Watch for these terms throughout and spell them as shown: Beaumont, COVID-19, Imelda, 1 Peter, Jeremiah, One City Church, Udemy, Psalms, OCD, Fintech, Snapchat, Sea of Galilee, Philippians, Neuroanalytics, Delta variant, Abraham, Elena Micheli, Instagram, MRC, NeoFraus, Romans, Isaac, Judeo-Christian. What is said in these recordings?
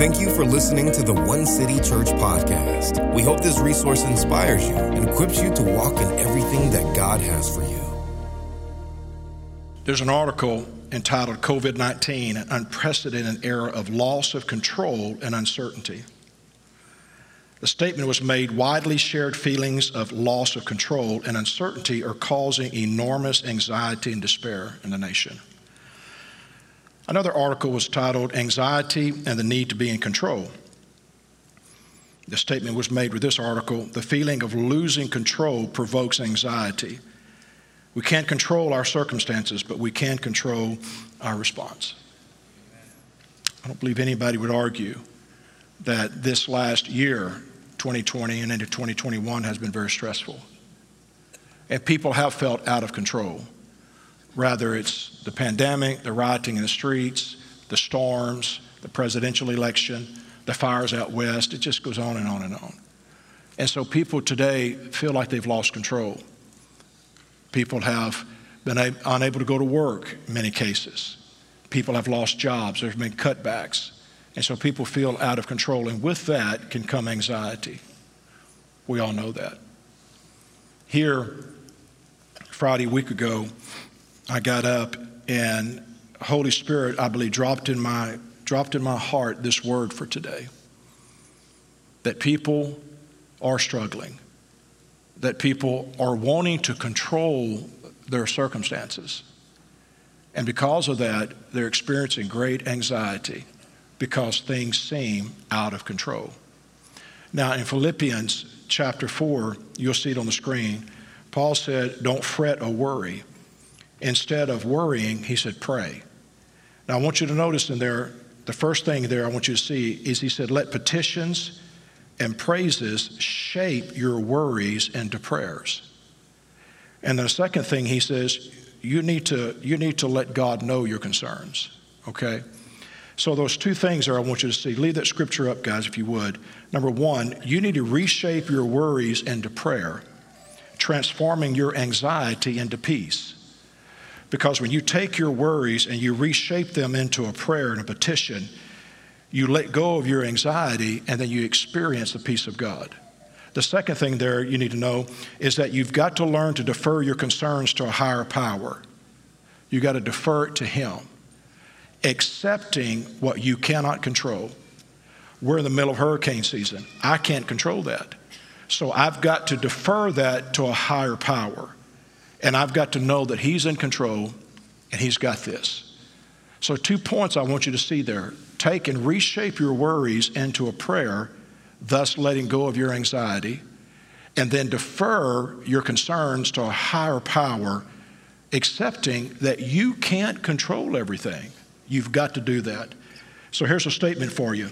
Thank you for listening to the One City Church podcast. We hope this resource inspires you and equips you to walk in everything that God has for you. There's an article entitled COVID-19, an unprecedented era of loss of control and uncertainty. The statement was made, widely shared feelings of loss of control and uncertainty are causing enormous anxiety and despair in the nation. Another article was titled, Anxiety and the Need to Be in Control. The statement was made with this article, the feeling of losing control provokes anxiety. We can't control our circumstances, but we can control our response. I don't believe anybody would argue that this last year, 2020 and into 2021, has been very stressful. And people have felt out of control. Rather, it's the pandemic, the rioting in the streets, the storms, the presidential election, the fires out west. It just goes on and on and on. And so people today feel like they've lost control. People have been unable to go to work in many cases. People have lost jobs. There's been cutbacks. And so people feel out of control. And with that can come anxiety. We all know that. Here, Friday, a week ago, I got up and Holy Spirit, I believe, dropped in my heart this word for today. That people are struggling. That people are wanting to control their circumstances. And because of that, they're experiencing great anxiety because things seem out of control. Now in Philippians chapter 4, you'll see it on the screen, Paul said, don't fret or worry. Instead of worrying, he said, pray. Now, I want you to notice in there, the first thing there I want you to see is he said, let petitions and praises shape your worries into prayers. And the second thing he says, you need to let God know your concerns, okay? So those two things there I want you to see. Leave that scripture up, guys, if you would. Number one, you need to reshape your worries into prayer, transforming your anxiety into peace. Because when you take your worries and you reshape them into a prayer and a petition, you let go of your anxiety and then you experience the peace of God. The second thing there you need to know is that you've got to learn to defer your concerns to a higher power. You got to defer it to Him, accepting what you cannot control. We're in the middle of hurricane season. I can't control that. So I've got to defer that to a higher power. And I've got to know that He's in control and He's got this. So 2 points I want you to see there. Take and reshape your worries into a prayer, thus letting go of your anxiety, and then defer your concerns to a higher power, accepting that you can't control everything. You've got to do that. So here's a statement for you.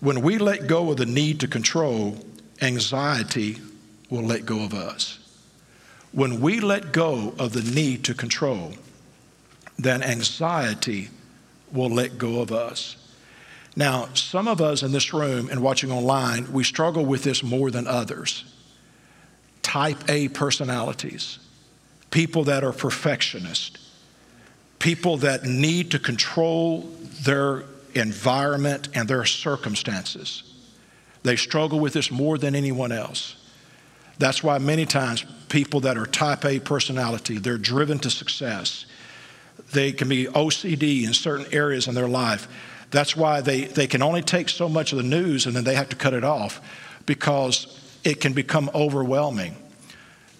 When we let go of the need to control, anxiety will let go of us. When we let go of the need to control, then anxiety will let go of us. Now, some of us in this room and watching online, we struggle with this more than others. Type A personalities, people that are perfectionists, people that need to control their environment and their circumstances. They struggle with this more than anyone else. That's why many times people that are type A personality, they're driven to success. They can be OCD in certain areas in their life. That's why they can only take so much of the news and then they have to cut it off because it can become overwhelming.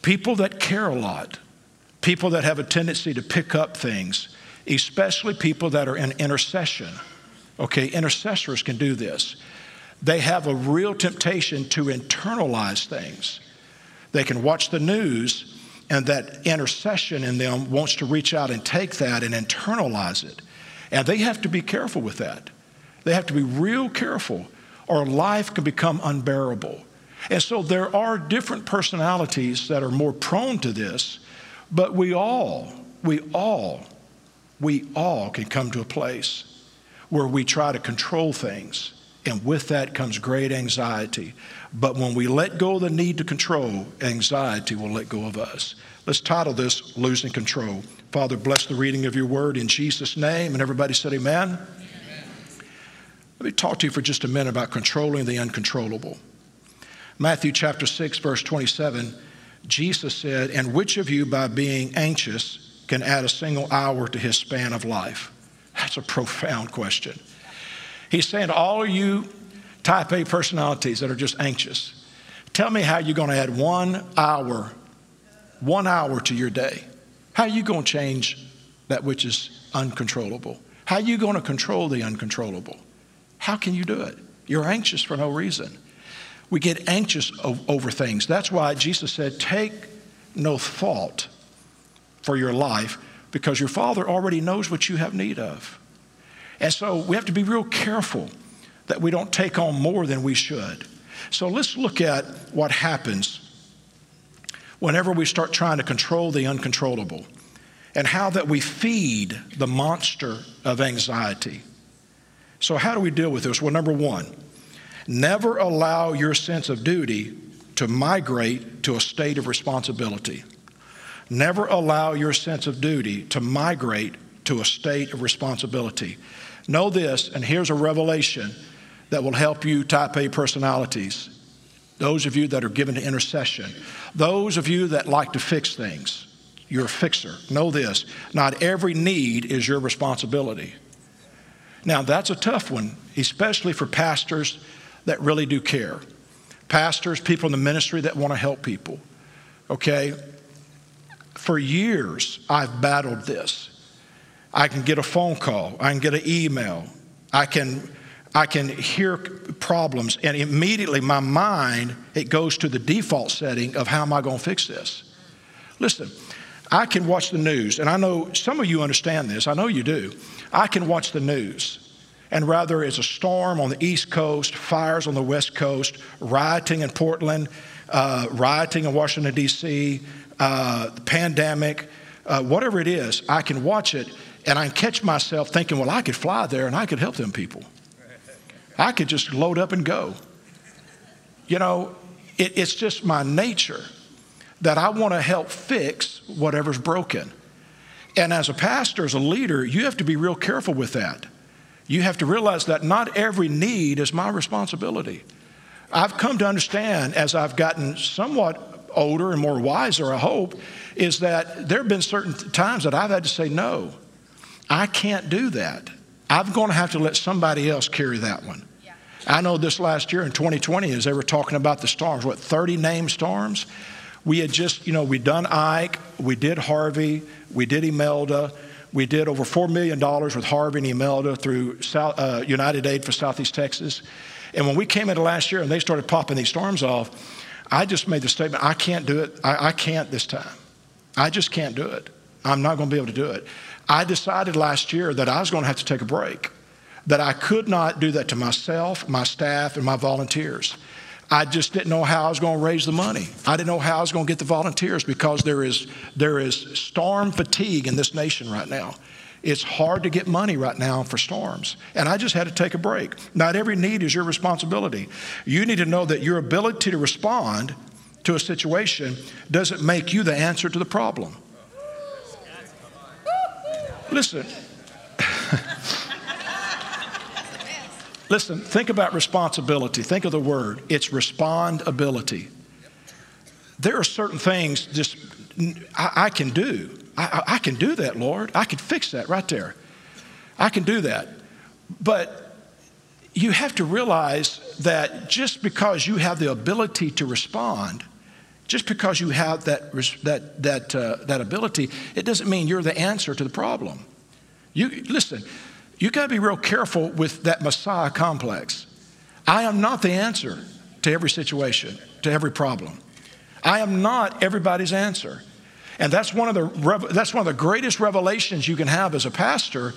People that care a lot, people that have a tendency to pick up things, especially people that are in intercession. Okay, intercessors can do this. They have a real temptation to internalize things. They can watch the news and that intercession in them wants to reach out and take that and internalize it. And they have to be careful with that. They have to be real careful or life can become unbearable. And so there are different personalities that are more prone to this, but we all can come to a place where we try to control things. And with that comes great anxiety. But when we let go of the need to control, anxiety will let go of us. Let's title this, Losing Control. Father, bless the reading of your word in Jesus' name. And everybody said amen. Amen. Let me talk to you for just a minute about controlling the uncontrollable. Matthew chapter 6, verse 27, Jesus said, "And which of you by being anxious can add a single hour to his span of life?" That's a profound question. He's saying to all of you type A personalities that are just anxious, tell me how you're going to add 1 hour to your day. How are you going to change that which is uncontrollable? How are you going to control the uncontrollable? How can you do it? You're anxious for no reason. We get anxious over things. That's why Jesus said, take no thought for your life, because your Father already knows what you have need of. And so we have to be real careful that we don't take on more than we should. So let's look at what happens whenever we start trying to control the uncontrollable, and how that we feed the monster of anxiety. So how do we deal with this? Well, number one, never allow your sense of duty to migrate to a state of responsibility. Never allow your sense of duty to migrate to a state of responsibility. Know this, and here's a revelation that will help you type A personalities, those of you that are given to intercession, those of you that like to fix things. You're a fixer. Know this, not every need is your responsibility. Now, that's a tough one, especially for pastors that really do care. Pastors, people in the ministry that want to help people, okay? For years, I've battled this. I can get a phone call. I can get an email. I can hear problems, and immediately my mind, it goes to the default setting of how am I going to fix this? Listen, I can watch the news, and I know some of you understand this. I know you do. I can watch the news, and rather it's a storm on the East Coast, fires on the West Coast, rioting in Portland, rioting in Washington, D.C., the pandemic, whatever it is, I can watch it, and I can catch myself thinking, well, I could fly there, and I could help them people. I could just load up and go. You know, it's just my nature that I want to help fix whatever's broken. And as a pastor, as a leader, you have to be real careful with that. You have to realize that not every need is my responsibility. I've come to understand as I've gotten somewhat older and more wiser, I hope, is that there have been certain times that I've had to say, no, I can't do that. I'm going to have to let somebody else carry that one. Yeah. I know this last year in 2020, as they were talking about the storms, what, 30 named storms? We had just, you know, we'd done Ike, we did Harvey, we did Imelda, we did over $4 million with Harvey and Imelda through United Aid for Southeast Texas. And when we came into last year and they started popping these storms off, I just made the statement, I can't do it. I can't this time. I just can't do it. I'm not going to be able to do it. I decided last year that I was going to have to take a break, that I could not do that to myself, my staff, and my volunteers. I just didn't know how I was going to raise the money. I didn't know how I was going to get the volunteers, because there is storm fatigue in this nation right now. It's hard to get money right now for storms. And I just had to take a break. Not every need is your responsibility. You need to know that your ability to respond to a situation doesn't make you the answer to the problem. Listen. Listen, think about responsibility. Think of the word. It's respondability. There are certain things just I can do. I can do that, Lord. I can fix that right there. I can do that. But you have to realize that just because you have the ability to respond, just because you have that ability, it doesn't mean you're the answer to the problem. Listen. You got to be real careful with that Messiah complex. I am not the answer to every situation, to every problem. I am not everybody's answer. And that's one of the greatest revelations you can have as a pastor,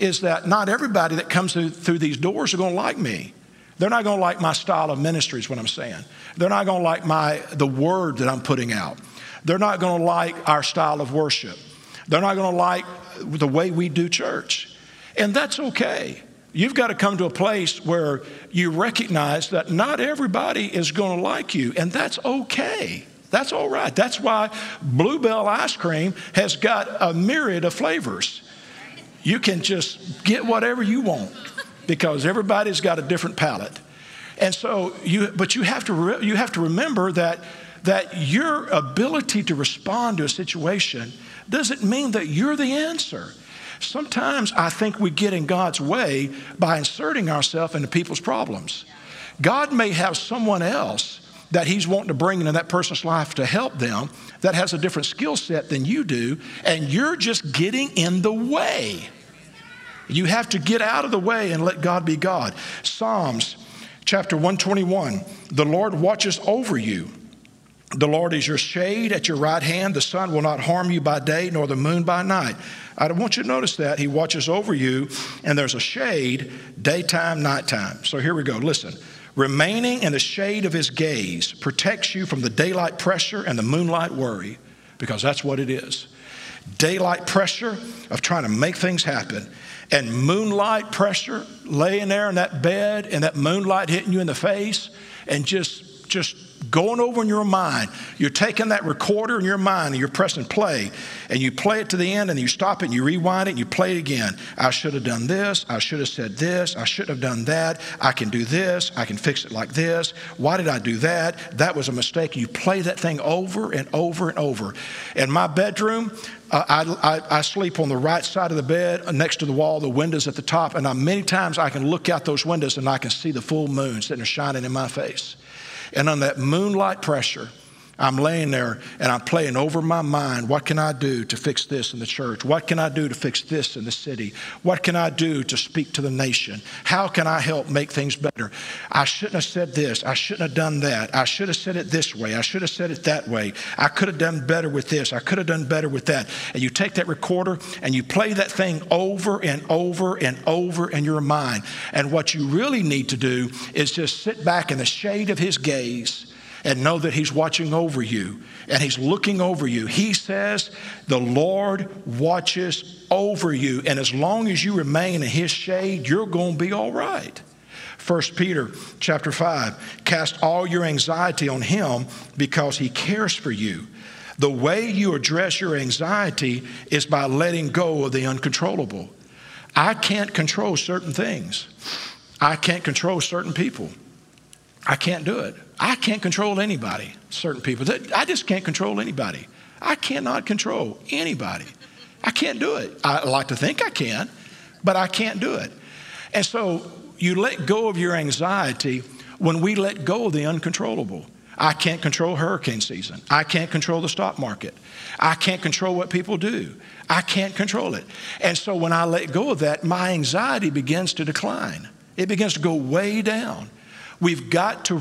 is that not everybody that comes through these doors are going to like me. They're not going to like my style of ministry is what I'm saying. They're not going to like the word that I'm putting out. They're not going to like our style of worship. They're not going to like the way we do church. And that's okay. You've got to come to a place where you recognize that not everybody is going to like you, and that's okay. That's all right. That's why Bluebell ice cream has got a myriad of flavors. You can just get whatever you want. because everybody's got a different palate. And so you have to remember that your ability to respond to a situation doesn't mean that you're the answer. Sometimes I think we get in God's way by inserting ourselves into people's problems. God may have someone else that he's wanting to bring into that person's life to help them that has a different skill set than you do, and you're just getting in the way. You have to get out of the way and let God be God. Psalms chapter 121, the Lord watches over you. The Lord is your shade at your right hand. The sun will not harm you by day, nor the moon by night. I want you to notice that. He watches over you, and there's a shade, daytime, nighttime. So here we go. Listen. Remaining in the shade of his gaze protects you from the daylight pressure and the moonlight worry, because that's what it is. Daylight pressure of trying to make things happen, and moonlight pressure laying there in that bed and that moonlight hitting you in the face and just going over in your mind. You're taking that recorder in your mind and you're pressing play, and you play it to the end, and you stop it and you rewind it and you play it again. I should have done this. I should have said this. I should have done that. I can do this. I can fix it like this. Why did I do that? That was a mistake. You play that thing over and over and over. In my bedroom, I sleep on the right side of the bed next to the wall, the windows at the top, and many times I can look out those windows and I can see the full moon sitting there shining in my face. And on that moonlight pressure, I'm laying there and I'm playing over my mind. What can I do to fix this in the church? What can I do to fix this in the city? What can I do to speak to the nation? How can I help make things better? I shouldn't have said this. I shouldn't have done that. I should have said it this way. I should have said it that way. I could have done better with this. I could have done better with that. And you take that recorder and you play that thing over and over and over in your mind. And what you really need to do is just sit back in the shade of his gaze and know that he's watching over you and he's looking over you. He says, the Lord watches over you. And as long as you remain in his shade, you're going to be all right. 1 Peter chapter 5, cast all your anxiety on him because he cares for you. The way you address your anxiety is by letting go of the uncontrollable. I can't control certain things. I can't control certain people. I can't do it. I can't control anybody, certain people. I just can't control anybody. I cannot control anybody. I can't do it. I like to think I can, but I can't do it. And so you let go of your anxiety when we let go of the uncontrollable. I can't control hurricane season. I can't control the stock market. I can't control what people do. I can't control it. And so when I let go of that, my anxiety begins to decline. It begins to go way down. We've got to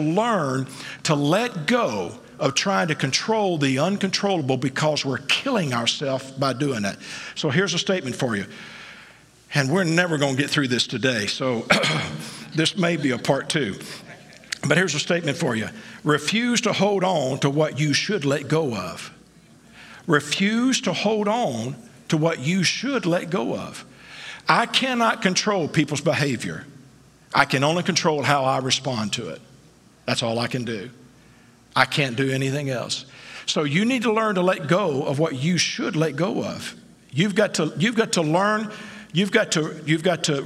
learn to let go of trying to control the uncontrollable, because we're killing ourselves by doing that. So here's a statement for you. And we're never going to get through this today, so this may be a part two. But here's a statement for you. Refuse to hold on to what you should let go of. Refuse to hold on to what you should let go of. I cannot control people's behavior. I can only control how I respond to it. That's all I can do. I can't do anything else. So you need to learn to let go of what you should let go of. You've got to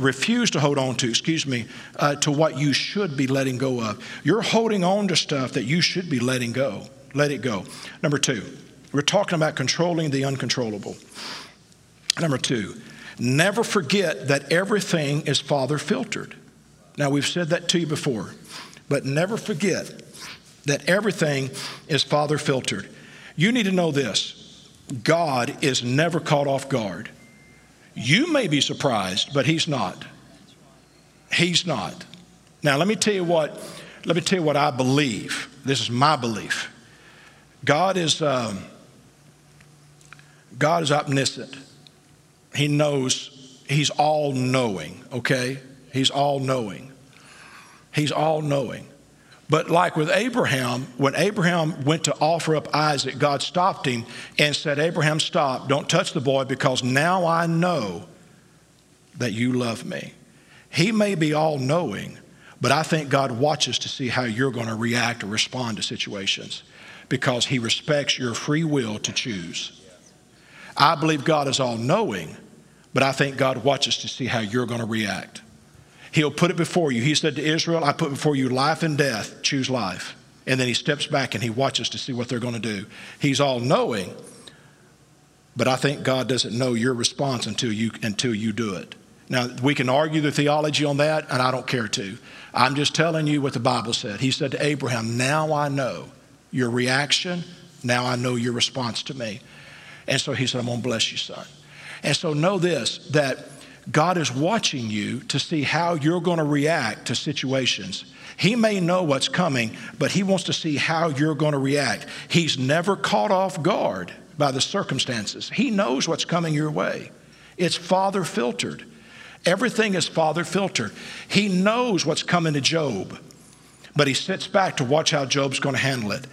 refuse to hold on to, to what you should be letting go of. You're holding on to stuff that you should be letting go. Let it go. Number two, we're talking about controlling the uncontrollable. Number two, never forget that everything is Father filtered. Now, we've said that to you before, but never forget that everything is Father filtered. You need to know this. God is never caught off guard. You may be surprised, but he's not. He's not. Now, let me tell you what I believe. This is my belief. God is omniscient. He knows. He's all-knowing, okay? He's all-knowing. He's all-knowing. But like with Abraham, when Abraham went to offer up Isaac, God stopped him and said, Abraham, stop. Don't touch the boy, because now I know that you love me. He may be all-knowing, but I think God watches to see how you're going to react or respond to situations, because he respects your free will to choose. I believe God is all-knowing, But I think God watches to see how you're going to react. He'll put it before you. He said to Israel, I put before you life and death. Choose life. And then he steps back and he watches to see what they're going to do. He's all-knowing. But I think God doesn't know your response until you do it. Now, we can argue the theology on that, and I don't care to. I'm just telling you what the Bible said. He said to Abraham, now I know your reaction. Now I know your response to me. And so he said, I'm going to bless you, son. And so know this, that God is watching you to see how you're going to react to situations. He may know what's coming, but he wants to see how you're going to react. He's never caught off guard by the circumstances. He knows what's coming your way. It's Father filtered. Everything is Father filtered. He knows what's coming to Job, but he sits back to watch how Job's going to handle it.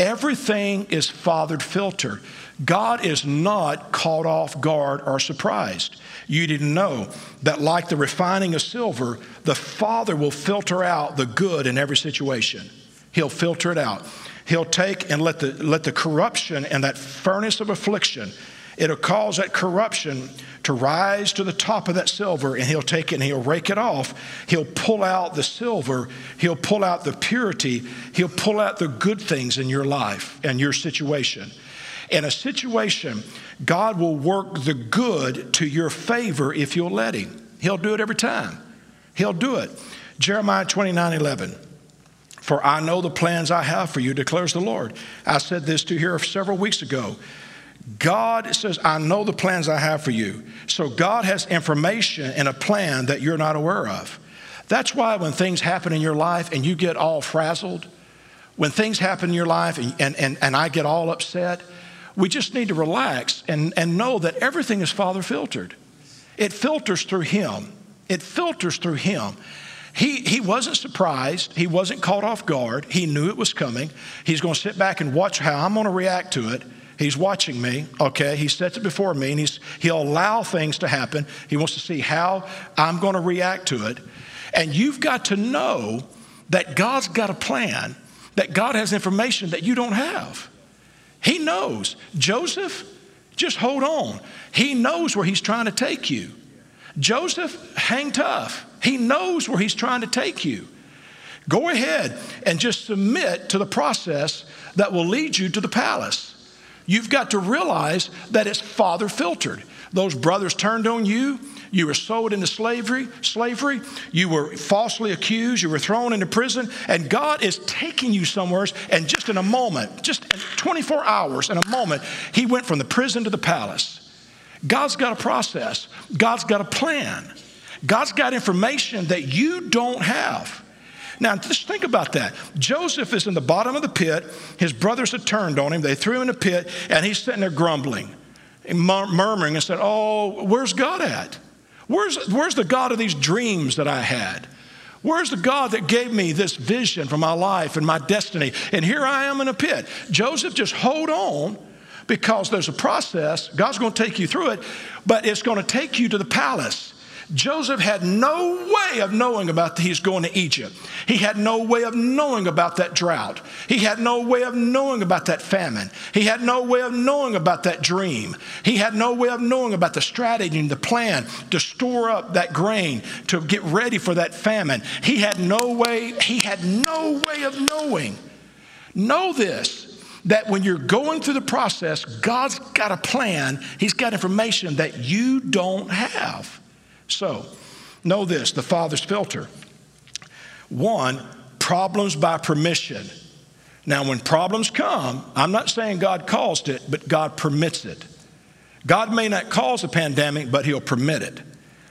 Everything is Father filtered. God is not caught off guard or surprised. You didn't know that like the refining of silver, the Father will filter out the good in every situation. He'll filter it out. He'll take and let the corruption and that furnace of affliction, it'll cause that corruption to rise to the top of that silver, and he'll take it and he'll rake it off. He'll pull out the silver. He'll pull out the purity. He'll pull out the good things in your life and your situation. In a situation, God will work the good to your favor if you'll let him. He'll do it every time. He'll do it. Jeremiah 29:11. For I know the plans I have for you, declares the Lord. I said this to here several weeks ago. God says, I know the plans I have for you. So God has information and a plan that you're not aware of. That's why when things happen in your life and you get all frazzled, when things happen in your life and I get all upset, we just need to relax and know that everything is Father filtered. It filters through him. It filters through him. He wasn't surprised. He wasn't caught off guard. He knew it was coming. He's going to sit back and watch how I'm going to react to it. He's watching me, okay? He sets it before me, and he'll allow things to happen. He wants to see how I'm going to react to it. And you've got to know that God's got a plan, that God has information that you don't have. He knows. Joseph, just hold on. He knows where he's trying to take you. Joseph, hang tough. He knows where he's trying to take you. Go ahead and just submit to the process that will lead you to the palace. You've got to realize that it's Father filtered. Those brothers turned on you. You were sold into slavery. You were falsely accused. You were thrown into prison. And God is taking you somewhere. And just in a moment, just in 24 hours, in a moment, he went from the prison to the palace. God's got a process. God's got a plan. God's got information that you don't have. Now, just think about that. Joseph is in the bottom of the pit. His brothers had turned on him. They threw him in the pit, and he's sitting there grumbling, murmuring, and said, oh, where's God at? Where's the God of these dreams that I had? Where's the God that gave me this vision for my life and my destiny? And here I am in a pit. Joseph, just hold on, because there's a process. God's going to take you through it, but it's going to take you to the palace. Joseph had no way of knowing about that he's going to Egypt. He had no way of knowing about that drought. He had no way of knowing about that famine. He had no way of knowing about that dream. He had no way of knowing about the strategy and the plan to store up that grain, to get ready for that famine. He had no way of knowing. Know this, that when you're going through the process, God's got a plan. He's got information that you don't have. So, know this, the Father's filter. One, problems by permission. Now, when problems come, I'm not saying God caused it, but God permits it. God may not cause a pandemic, but he'll permit it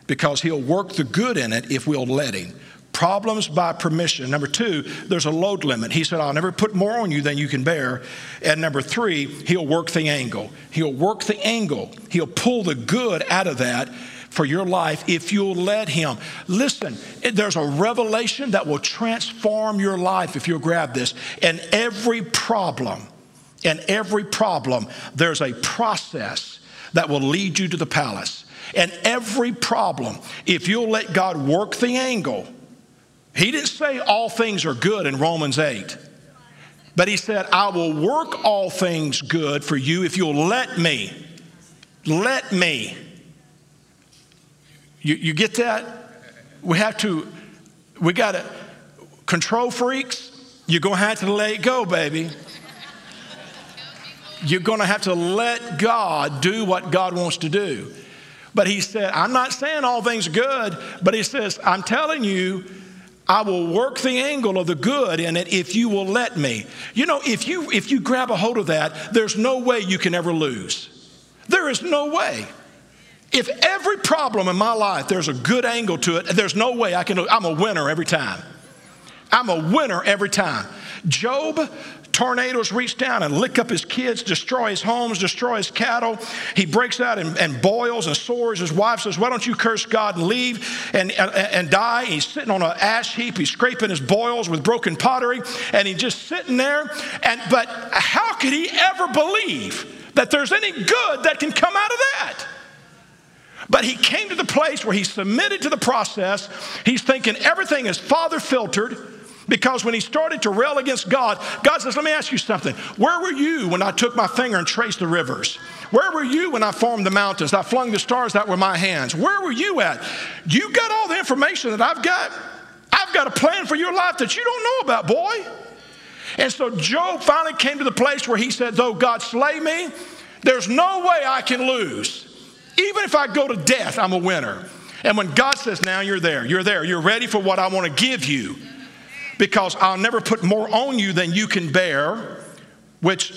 because he'll work the good in it if we'll let him. Problems by permission. Number two, there's a load limit. He said, I'll never put more on you than you can bear. And number three, he'll work the angle. He'll work the angle. He'll pull the good out of that for your life if you'll let him. Listen, there's a revelation that will transform your life if you'll grab this. In every problem, there's a process that will lead you to the palace. In every problem, if you'll let God work the angle, he didn't say all things are good in Romans 8, but he said, I will work all things good for you if you'll let me. You get that? We gotta control freaks. You're gonna have to let go, baby. You're gonna have to let God do what God wants to do. But he said, I'm not saying all things are good, but he says, I'm telling you, I will work the angle of the good in it if you will let me. You know, if you grab a hold of that, there's no way you can ever lose. There is no way. If every problem in my life, there's a good angle to it, there's no way I can lose. I'm a winner every time. I'm a winner every time. Job, tornadoes reach down and lick up his kids, destroy his homes, destroy his cattle. He breaks out and boils and sores. His wife says, why don't you curse God and leave and die? He's sitting on an ash heap. He's scraping his boils with broken pottery, and he's just sitting there. But how could he ever believe that there's any good that can come out of that? But he came to the place where he submitted to the process. He's thinking everything is father-filtered, because when he started to rail against God, God says, let me ask you something. Where were you when I took my finger and traced the rivers? Where were you when I formed the mountains? I flung the stars out with my hands. Where were you at? You got all the information that I've got. I've got a plan for your life that you don't know about, boy. And so Job finally came to the place where he said, though God slay me, there's no way I can lose. Even if I go to death, I'm a winner. And when God says, now you're there, you're ready for what I want to give you, because I'll never put more on you than you can bear, which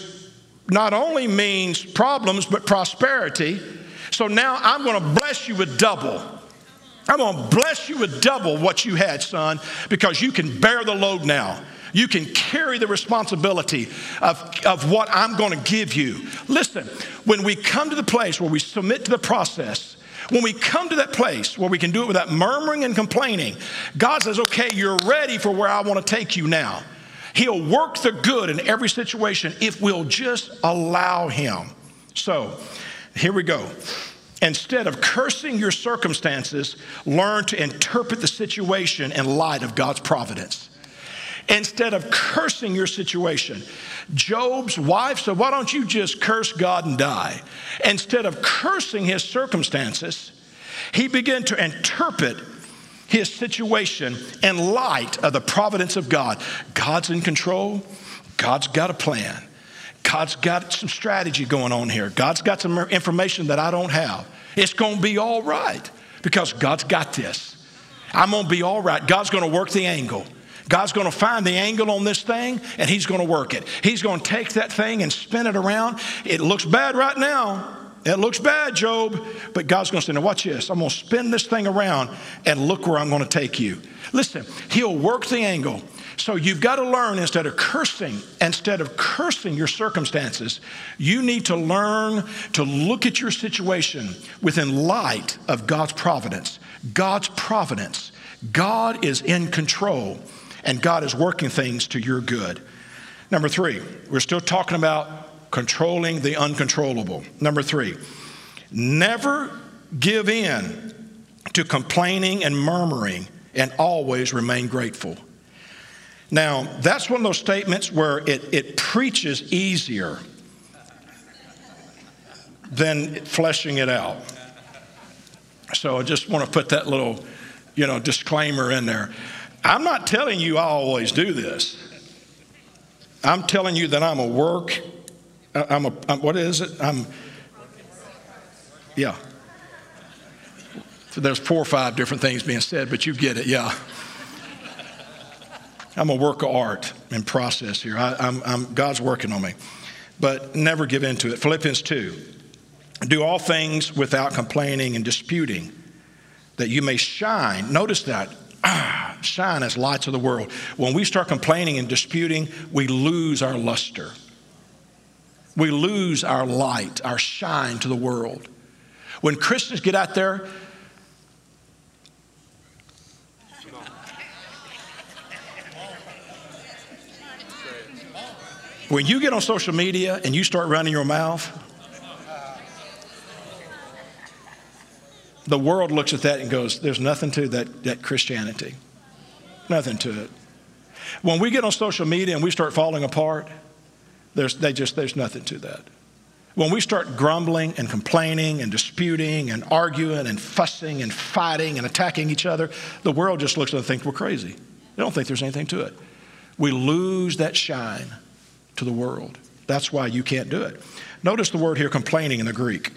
not only means problems, but prosperity. So now I'm going to bless you with double. I'm going to bless you with double what you had, son, because you can bear the load now. You can carry the responsibility of what I'm going to give you. Listen, when we come to the place where we submit to the process, when we come to that place where we can do it without murmuring and complaining, God says, okay, you're ready for where I want to take you now. He'll work the good in every situation if we'll just allow him. So here we go. Instead of cursing your circumstances, learn to interpret the situation in light of God's providence. Instead of cursing your situation, Job's wife said, why don't you just curse God and die? Instead of cursing his circumstances, he began to interpret his situation in light of the providence of God. God's in control. God's got a plan. God's got some strategy going on here. God's got some information that I don't have. It's going to be all right because God's got this. I'm going to be all right. God's going to work the angle. God's going to find the angle on this thing, and he's going to work it. He's going to take that thing and spin it around. It looks bad right now. It looks bad, Job. But God's going to say, now watch this. I'm going to spin this thing around and look where I'm going to take you. Listen, he'll work the angle. So you've got to learn, instead of cursing your circumstances, you need to learn to look at your situation within light of God's providence. God's providence. God is in control. And God is working things to your good. Number three, we're still talking about controlling the uncontrollable. Number three, never give in to complaining and murmuring, and always remain grateful. Now, that's one of those statements where it preaches easier than fleshing it out. So I just want to put that little, disclaimer in there. I'm not telling you I always do this. I'm telling you that yeah. So there's 4 or 5 different things being said, but you get it, yeah. I'm a work of art in process here. God's working on me, but never give in to it. Philippians 2, do all things without complaining and disputing, that you may shine. Notice that. Shine as lights of the world. When we start complaining and disputing, we lose our luster. We lose our light, our shine to the world. When Christians get out there, when you get on social media and you start running your mouth, the world looks at that and goes, there's nothing to that Christianity. Nothing to it. When we get on social media and we start falling apart, there's nothing to that. When we start grumbling and complaining and disputing and arguing and fussing and fighting and attacking each other, the world just looks at us and thinks we're crazy. They don't think there's anything to it. We lose that shine to the world. That's why you can't do it. Notice the word here, complaining, in the Greek.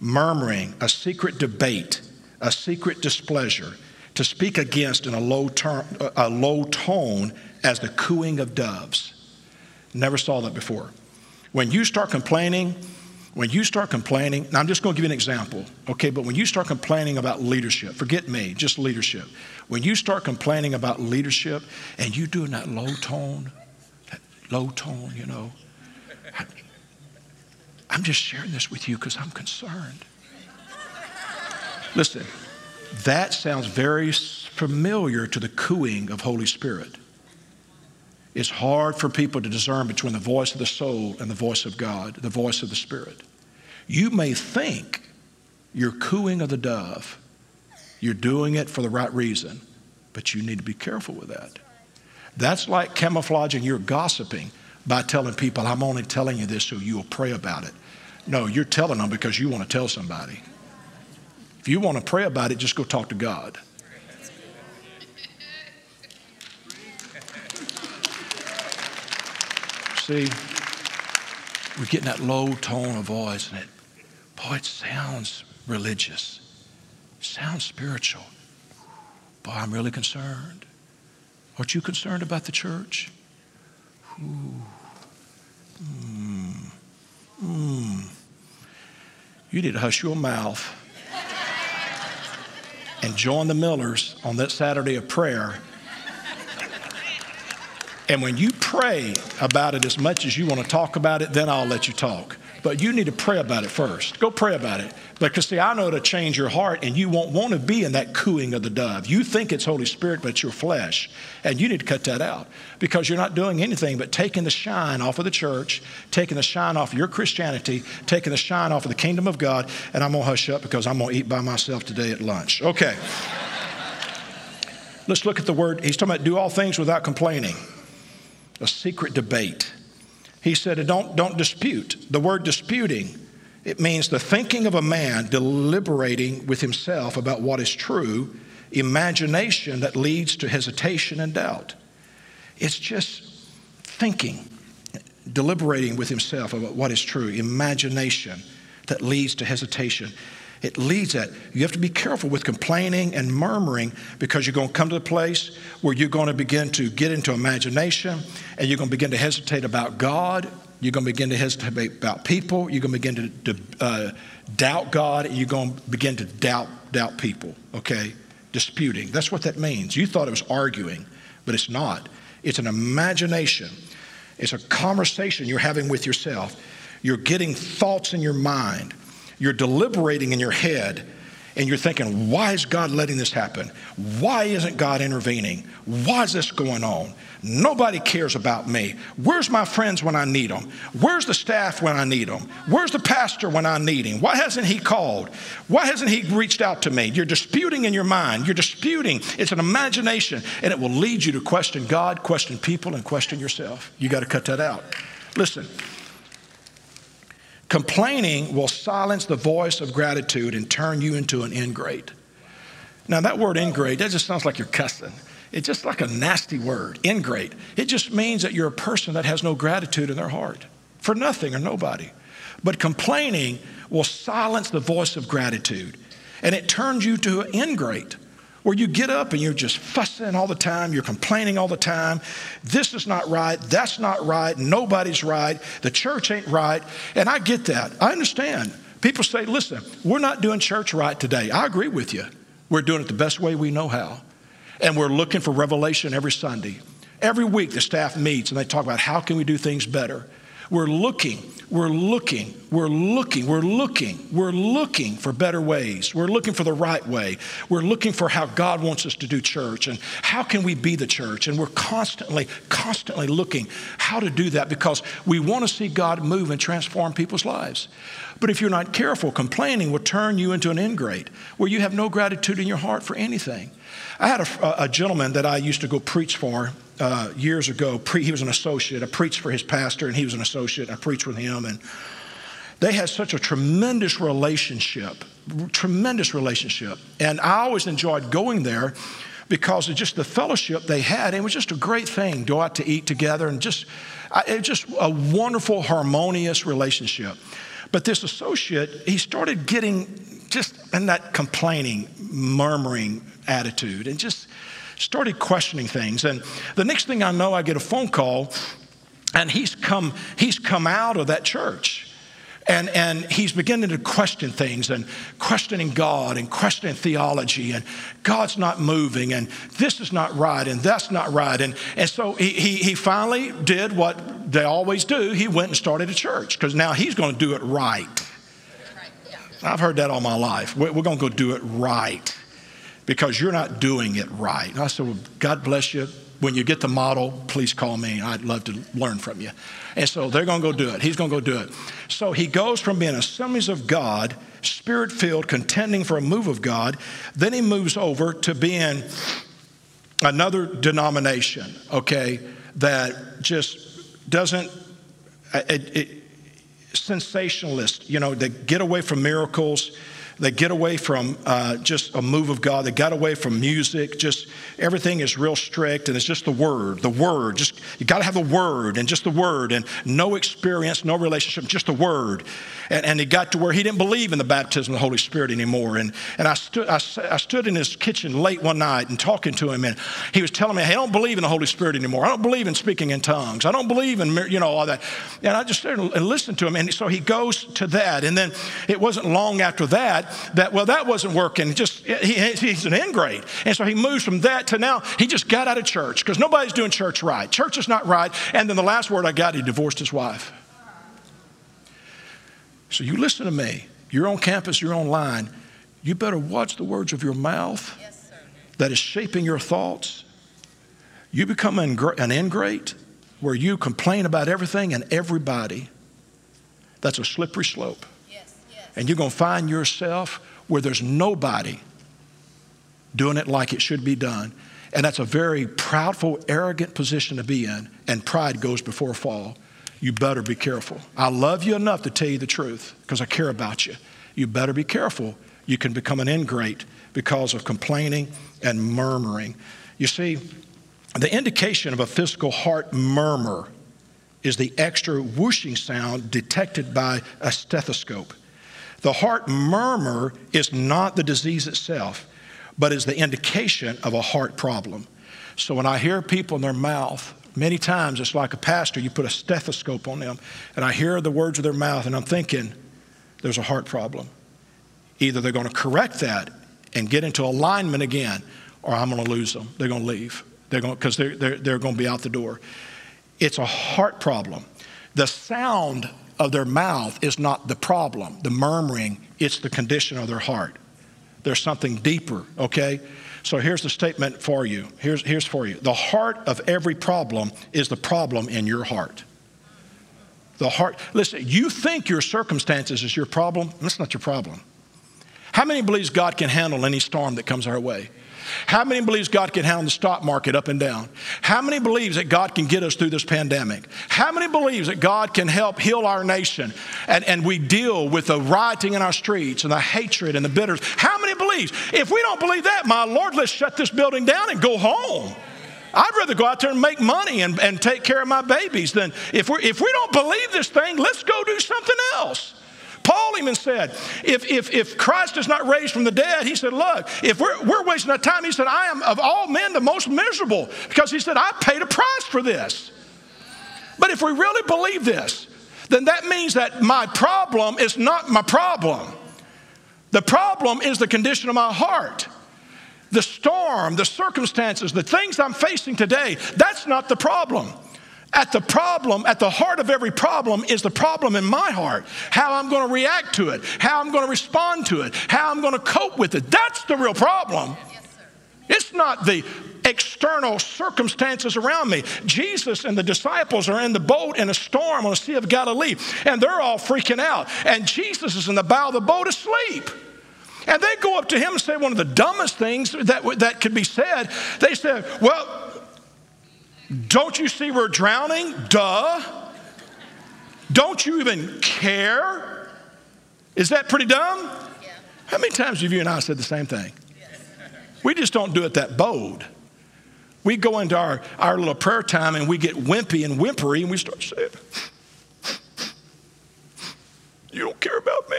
Murmuring, a secret debate, a secret displeasure, to speak against in a low tone as the cooing of doves. Never saw that before. When you start complaining, and I'm just going to give you an example, okay? But when you start complaining about leadership, forget me, just leadership. When you start complaining about leadership and you doing that low tone, you know, I'm just sharing this with you because I'm concerned. Listen, that sounds very familiar to the cooing of Holy Spirit. It's hard for people to discern between the voice of the soul and the voice of God, the voice of the Spirit. You may think you're cooing of the dove. You're doing it for the right reason, but you need to be careful with that. That's like camouflaging your gossiping by telling people, I'm only telling you this so you'll pray about it. No, you're telling them because you want to tell somebody. If you want to pray about it, just go talk to God. See, we're getting that low tone of voice, and it sounds religious, sounds spiritual. Boy, I'm really concerned. Aren't you concerned about the church? You need to hush your mouth and join the Millers on that Saturday of prayer. And when you pray about it as much as you want to talk about it, then I'll let you talk. But you need to pray about it first. Go pray about it. Because, see, I know it'll change your heart, and you won't want to be in that cooing of the dove. You think it's Holy Spirit, but it's your flesh. And you need to cut that out, because you're not doing anything but taking the shine off of the church, taking the shine off of your Christianity, taking the shine off of the kingdom of God. And I'm going to hush up because I'm going to eat by myself today at lunch. Okay. Let's look at the word. He's talking about do all things without complaining. A secret debate. He said, don't dispute. The word disputing, it means the thinking of a man deliberating with himself about what is true, imagination that leads to hesitation and doubt. It's just thinking, deliberating with himself about what is true, imagination that leads to hesitation. It leads that. You have to be careful with complaining and murmuring, because you're going to come to the place where you're going to begin to get into imagination, and you're going to begin to hesitate about God. You're going to begin to hesitate about people. You're going to begin to doubt God, and you're going to begin to doubt people, okay? Disputing. That's what that means. You thought it was arguing, but it's not. It's an imagination. It's a conversation you're having with yourself. You're getting thoughts in your mind. You're deliberating in your head, and you're thinking, why is God letting this happen? Why isn't God intervening? Why is this going on? Nobody cares about me. Where's my friends when I need them? Where's the staff when I need them? Where's the pastor when I need him? Why hasn't he called? Why hasn't he reached out to me? You're disputing in your mind. You're disputing. It's an imagination, and it will lead you to question God, question people, and question yourself. You got to cut that out. Listen. Complaining will silence the voice of gratitude and turn you into an ingrate. Now, that word ingrate, that just sounds like you're cussing. It's just like a nasty word, ingrate. It just means that you're a person that has no gratitude in their heart for nothing or nobody. But complaining will silence the voice of gratitude, and it turns you to an ingrate, where you get up and you're just fussing all the time. You're complaining all the time. This is not right. That's not right. Nobody's right. The church ain't right. And I get that. I understand. People say, listen, we're not doing church right today. I agree with you. We're doing it the best way we know how. And we're looking for revelation every Sunday. Every week the staff meets and they talk about how can we do things better. We're looking for better ways. We're looking for the right way. We're looking for how God wants us to do church and how can we be the church. And we're constantly looking how to do that, because we want to see God move and transform people's lives. But if you're not careful, complaining will turn you into an ingrate, where you have no gratitude in your heart for anything. I had a gentleman that I used to go preach for years ago. He was an associate. I preached for his pastor, and he was an associate. I preached with him, and They had such a tremendous relationship. And I always enjoyed going there because of just the fellowship they had. It was just a great thing, go out to eat together, and just a wonderful, harmonious relationship. But this associate, he started getting just in that complaining, murmuring attitude, and just started questioning things. And the next thing I know, I get a phone call, and he's come out of that church. And he's beginning to question things, and questioning God, and questioning theology, and God's not moving, and this is not right, and that's not right. And so he finally did what they always do. He went and started a church, because now he's going to do it right. I've heard that all my life. We're going to go do it right, because you're not doing it right. And I said, well, God bless you. When you get the model, please call me. I'd love to learn from you. And so they're going to go do it. He's going to go do it. So he goes from being Assemblies of God, Spirit-filled, contending for a move of God. Then he moves over to being another denomination, okay, that just doesn't, sensationalist, you know, they get away from miracles. They get away from just a move of God. They got away from music. Just everything is real strict, and it's just the word. The word. Just you got to have the word, and just the word, and no experience, no relationship, just the word. And he got to where he didn't believe in the baptism of the Holy Spirit anymore. And I stood in his kitchen late one night and talking to him, and he was telling me, "Hey, I don't believe in the Holy Spirit anymore. I don't believe in speaking in tongues. I don't believe in all that." And I just stood and listened to him, and so he goes to that, and then it wasn't long after that. That wasn't working. He's an ingrate. And so he moves from that to now he just got out of church because nobody's doing church right. Church is not right. And then the last word I got, he divorced his wife. So you listen to me. You're on campus, you're online. You better watch the words of your mouth that is shaping your thoughts. You become an ingrate where you complain about everything and everybody. That's a slippery slope. And you're going to find yourself where there's nobody doing it like it should be done. And that's a very proudful, arrogant position to be in. And pride goes before a fall. You better be careful. I love you enough to tell you the truth because I care about you. You better be careful. You can become an ingrate because of complaining and murmuring. You see, the indication of a physical heart murmur is the extra whooshing sound detected by a stethoscope. The heart murmur is not the disease itself, but is the indication of a heart problem. So when I hear people in their mouth, many times it's like a pastor, you put a stethoscope on them, and I hear the words of their mouth, and I'm thinking, there's a heart problem. Either they're going to correct that and get into alignment again, or I'm going to lose them. They're going to leave. Because they're going to be out the door. It's a heart problem. The sound of their mouth is not the problem, the murmuring, it's the condition of their heart. There's something deeper, okay? So here's the statement for you. Here's for you. The heart of every problem is the problem in your heart. The heart, listen, you think your circumstances is your problem. That's not your problem. How many believes God can handle any storm that comes our way? How many believes God can handle the stock market up and down? How many believes that God can get us through this pandemic? How many believes that God can help heal our nation and we deal with the rioting in our streets and the hatred and the bitterness? How many believes? If we don't believe that, my Lord, let's shut this building down and go home. I'd rather go out there and make money and take care of my babies than if we don't believe this thing, let's go do something else. Paul even said, if Christ is not raised from the dead, he said, look, if we're wasting our time, he said, I am of all men the most miserable because he said, I paid a price for this. But if we really believe this, then that means that my problem is not my problem. The problem is the condition of my heart. The storm, the circumstances, the things I'm facing today, that's not the problem. At the heart of every problem is the problem in my heart. How I'm going to react to it. How I'm going to respond to it. How I'm going to cope with it. That's the real problem. Yes, sir. It's not the external circumstances around me. Jesus and the disciples are in the boat in a storm on the Sea of Galilee. And they're all freaking out. And Jesus is in the bow of the boat asleep. And they go up to him and say one of the dumbest things that could be said. They said, well, don't you see we're drowning? Duh. Don't you even care? Is that pretty dumb? Yeah. How many times have you and I said the same thing? Yes. We just don't do it that bold. We go into our little prayer time and we get wimpy and whimpery and we start saying, you don't care about me.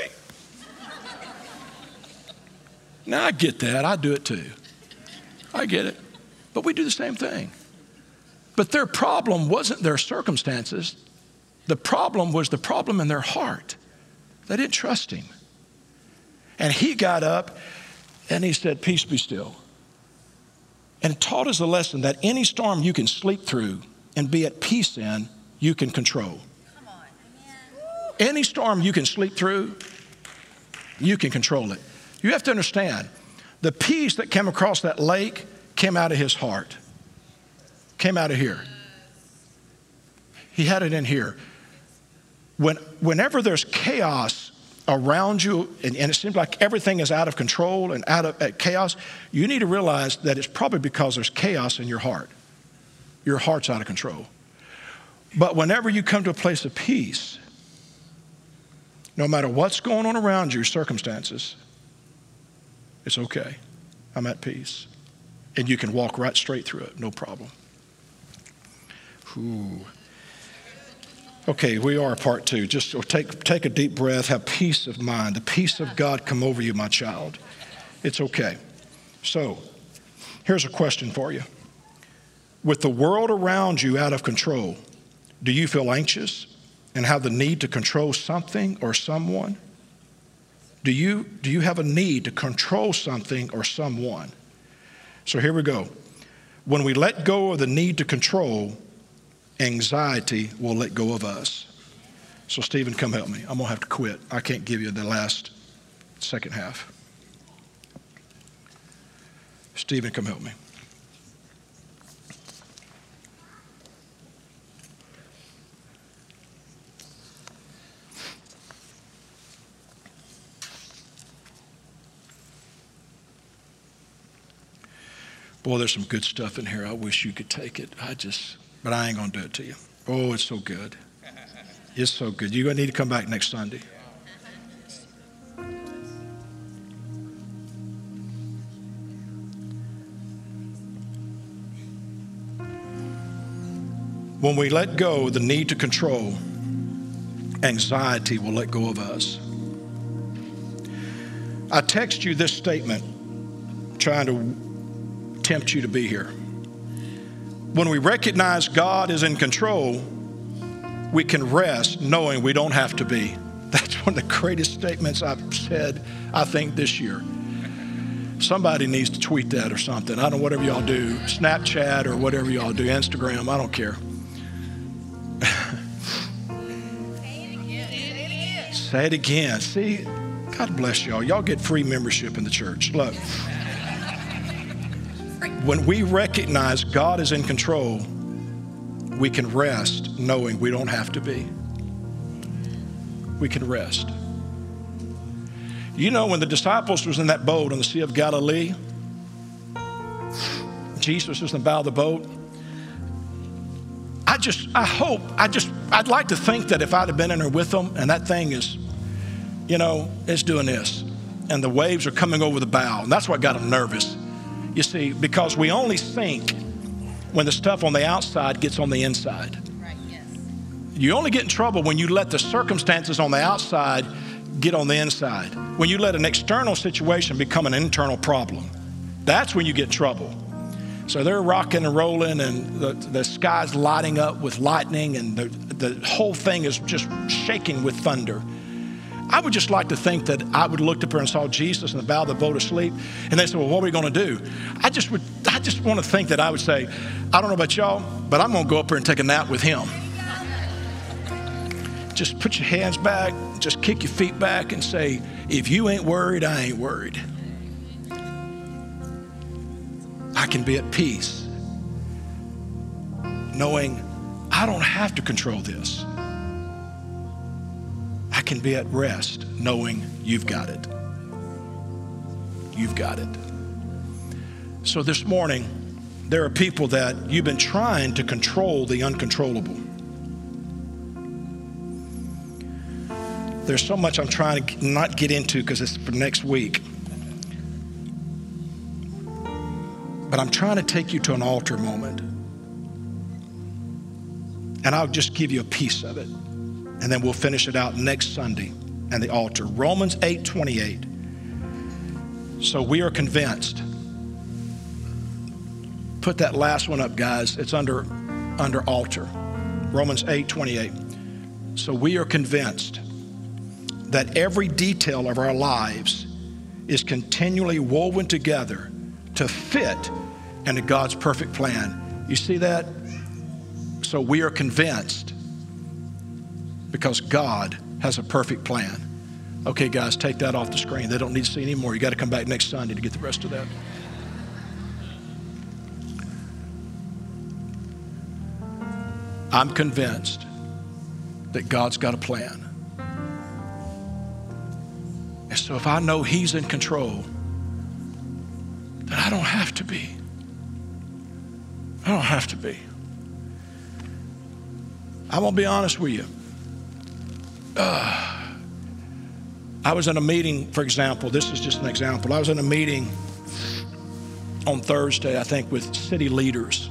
Now, I get that. I do it too. I get it. But we do the same thing. But their problem wasn't their circumstances. The problem was the problem in their heart. They didn't trust him. And he got up and he said, peace be still. And it taught us a lesson that any storm you can sleep through and be at peace in, you can control. Come on. Any storm you can sleep through, you can control it. You have to understand, the peace that came across that lake came out of his heart, came out of here. He had it in here. Whenever there's chaos around you, and it seems like everything is out of control and out of chaos, you need to realize that it's probably because there's chaos in your heart. Your heart's out of control. But whenever you come to a place of peace, no matter what's going on around you, circumstances, it's okay. I'm at peace. And you can walk right straight through it, no problem. Ooh. Okay, we are part two. Just take a deep breath, have peace of mind. The peace of God come over you, my child. It's okay. So, here's a question for you. With the world around you out of control, do you feel anxious and have the need to control something or someone? Do you have a need to control something or someone? So here we go. When we let go of the need to control, anxiety will let go of us. So Stephen, come help me. I'm going to have to quit. I can't give you the last second half. Stephen, come help me. Boy, there's some good stuff in here. I wish you could take it. But I ain't going to do it to you. Oh, it's so good. It's so good. You're going to need to come back next Sunday. When we let go the need to control, anxiety will let go of us. I text you this statement, trying to tempt you to be here. When we recognize God is in control, we can rest knowing we don't have to be. That's one of the greatest statements I've said, I think, this year. Somebody needs to tweet that or something. I don't know, whatever y'all do, Snapchat or whatever y'all do, Instagram, I don't care. Say it again. See, God bless y'all. Y'all get free membership in the church. Look. When we recognize God is in control, we can rest knowing we don't have to be. We can rest. You know, when the disciples was in that boat on the Sea of Galilee, Jesus was in the bow of the boat. I'd like to think that if I'd have been in there with them and that thing is, you know, it's doing this and the waves are coming over the bow. And that's what got them nervous. You see, because we only think when the stuff on the outside gets on the inside. Right, yes. You only get in trouble when you let the circumstances on the outside get on the inside. When you let an external situation become an internal problem, that's when you get in trouble. So they're rocking and rolling and the sky's lighting up with lightning and the whole thing is just shaking with thunder. I would just like to think that I would looked up here and saw Jesus in the bow of the boat asleep, and they said, well, what are we going to do? I just want to think that I would say, I don't know about y'all, but I'm going to go up here and take a nap with him. Just put your hands back, just kick your feet back and say, if you ain't worried, I ain't worried. I can be at peace knowing I don't have to control this. I can be at rest knowing you've got it. You've got it. So this morning, there are people that you've been trying to control the uncontrollable. There's so much I'm trying to not get into because it's for next week. But I'm trying to take you to an altar moment. And I'll just give you a piece of it. And then we'll finish it out next Sunday at the altar. Romans 8:28. So we are convinced. Put that last one up, guys. It's under altar. Romans 8:28. So we are convinced that every detail of our lives is continually woven together to fit into God's perfect plan. You see that? So we are convinced because God has a perfect plan. Okay, guys, take that off the screen. They don't need to see anymore. You got to come back next Sunday to get the rest of that. I'm convinced that God's got a plan. And so if I know He's in control, then I don't have to be. I don't have to be. I'm going to be honest with you. I was in a meeting, for example, this is just an example. I was in a meeting on Thursday, I think, with city leaders,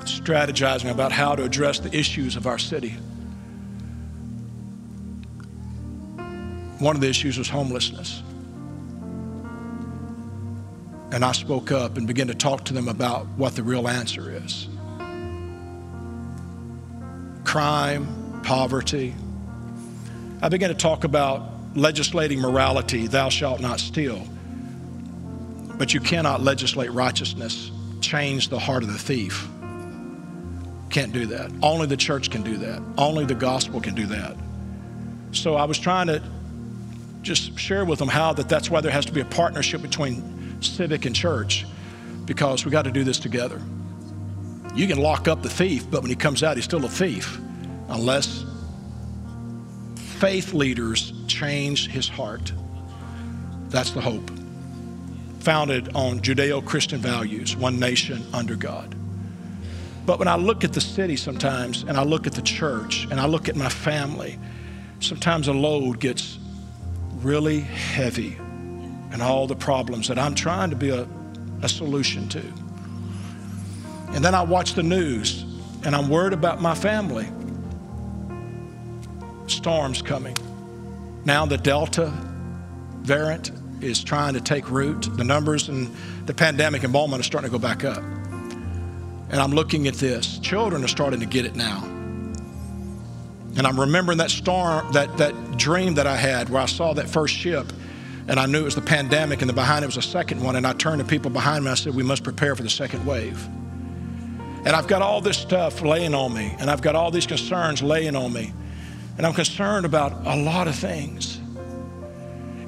strategizing about how to address the issues of our city. One of the issues was homelessness. And I spoke up and began to talk to them about what the real answer is. Crime, poverty. I began to talk about legislating morality, thou shalt not steal. But you cannot legislate righteousness, change the heart of the thief. Can't do that. Only the church can do that. Only the gospel can do that. So I was trying to just share with them how that's why there has to be a partnership between civic and church, because we got to do this together. You can lock up the thief, but when he comes out, he's still a thief, unless faith leaders change his heart. That's the hope, founded on Judeo-Christian values, one nation under God. But when I look at the city sometimes, and I look at the church, and I look at my family, sometimes a load gets really heavy, and all the problems that I'm trying to be a solution to. And then I watch the news, and I'm worried about my family. Storms coming. Now the Delta variant is trying to take root. The numbers and the pandemic in Beaumont are starting to go back up. And I'm looking at this. Children are starting to get it now. And I'm remembering that storm, that dream that I had where I saw that first ship, and I knew it was the pandemic, and behind it was a second one, and I turned to people behind me and I said, we must prepare for the second wave. And I've got all this stuff laying on me, and I've got all these concerns laying on me, and I'm concerned about a lot of things.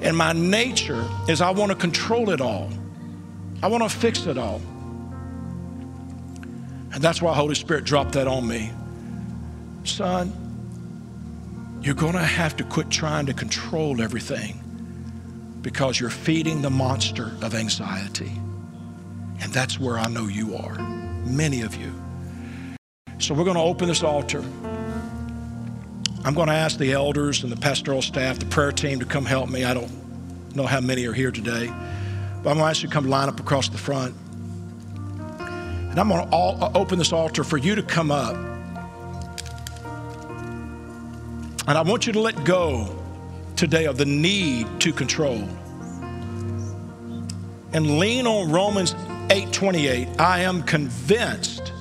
And my nature is I want to control it all. I want to fix it all. And that's why Holy Spirit dropped that on me. Son, you're going to have to quit trying to control everything, because you're feeding the monster of anxiety. And that's where I know you are, many of you. So we're going to open this altar. I'm going to ask the elders and the pastoral staff, the prayer team, to come help me. I don't know how many are here today, but I'm going to ask you to come line up across the front. And I'm going to open this altar for you to come up. And I want you to let go today of the need to control. And lean on Romans 8:28. I am convinced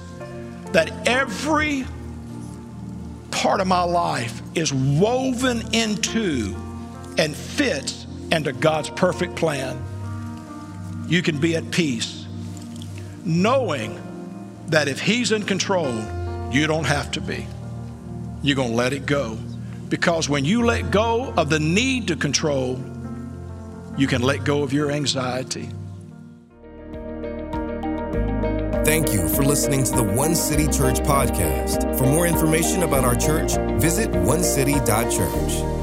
that every part of my life is woven into and fits into God's perfect plan. You can be at peace, knowing that if He's in control, you don't have to be. You're going to let it go. Because when you let go of the need to control, you can let go of your anxiety. Thank you for listening to the One City Church podcast. For more information about our church, visit onecity.church.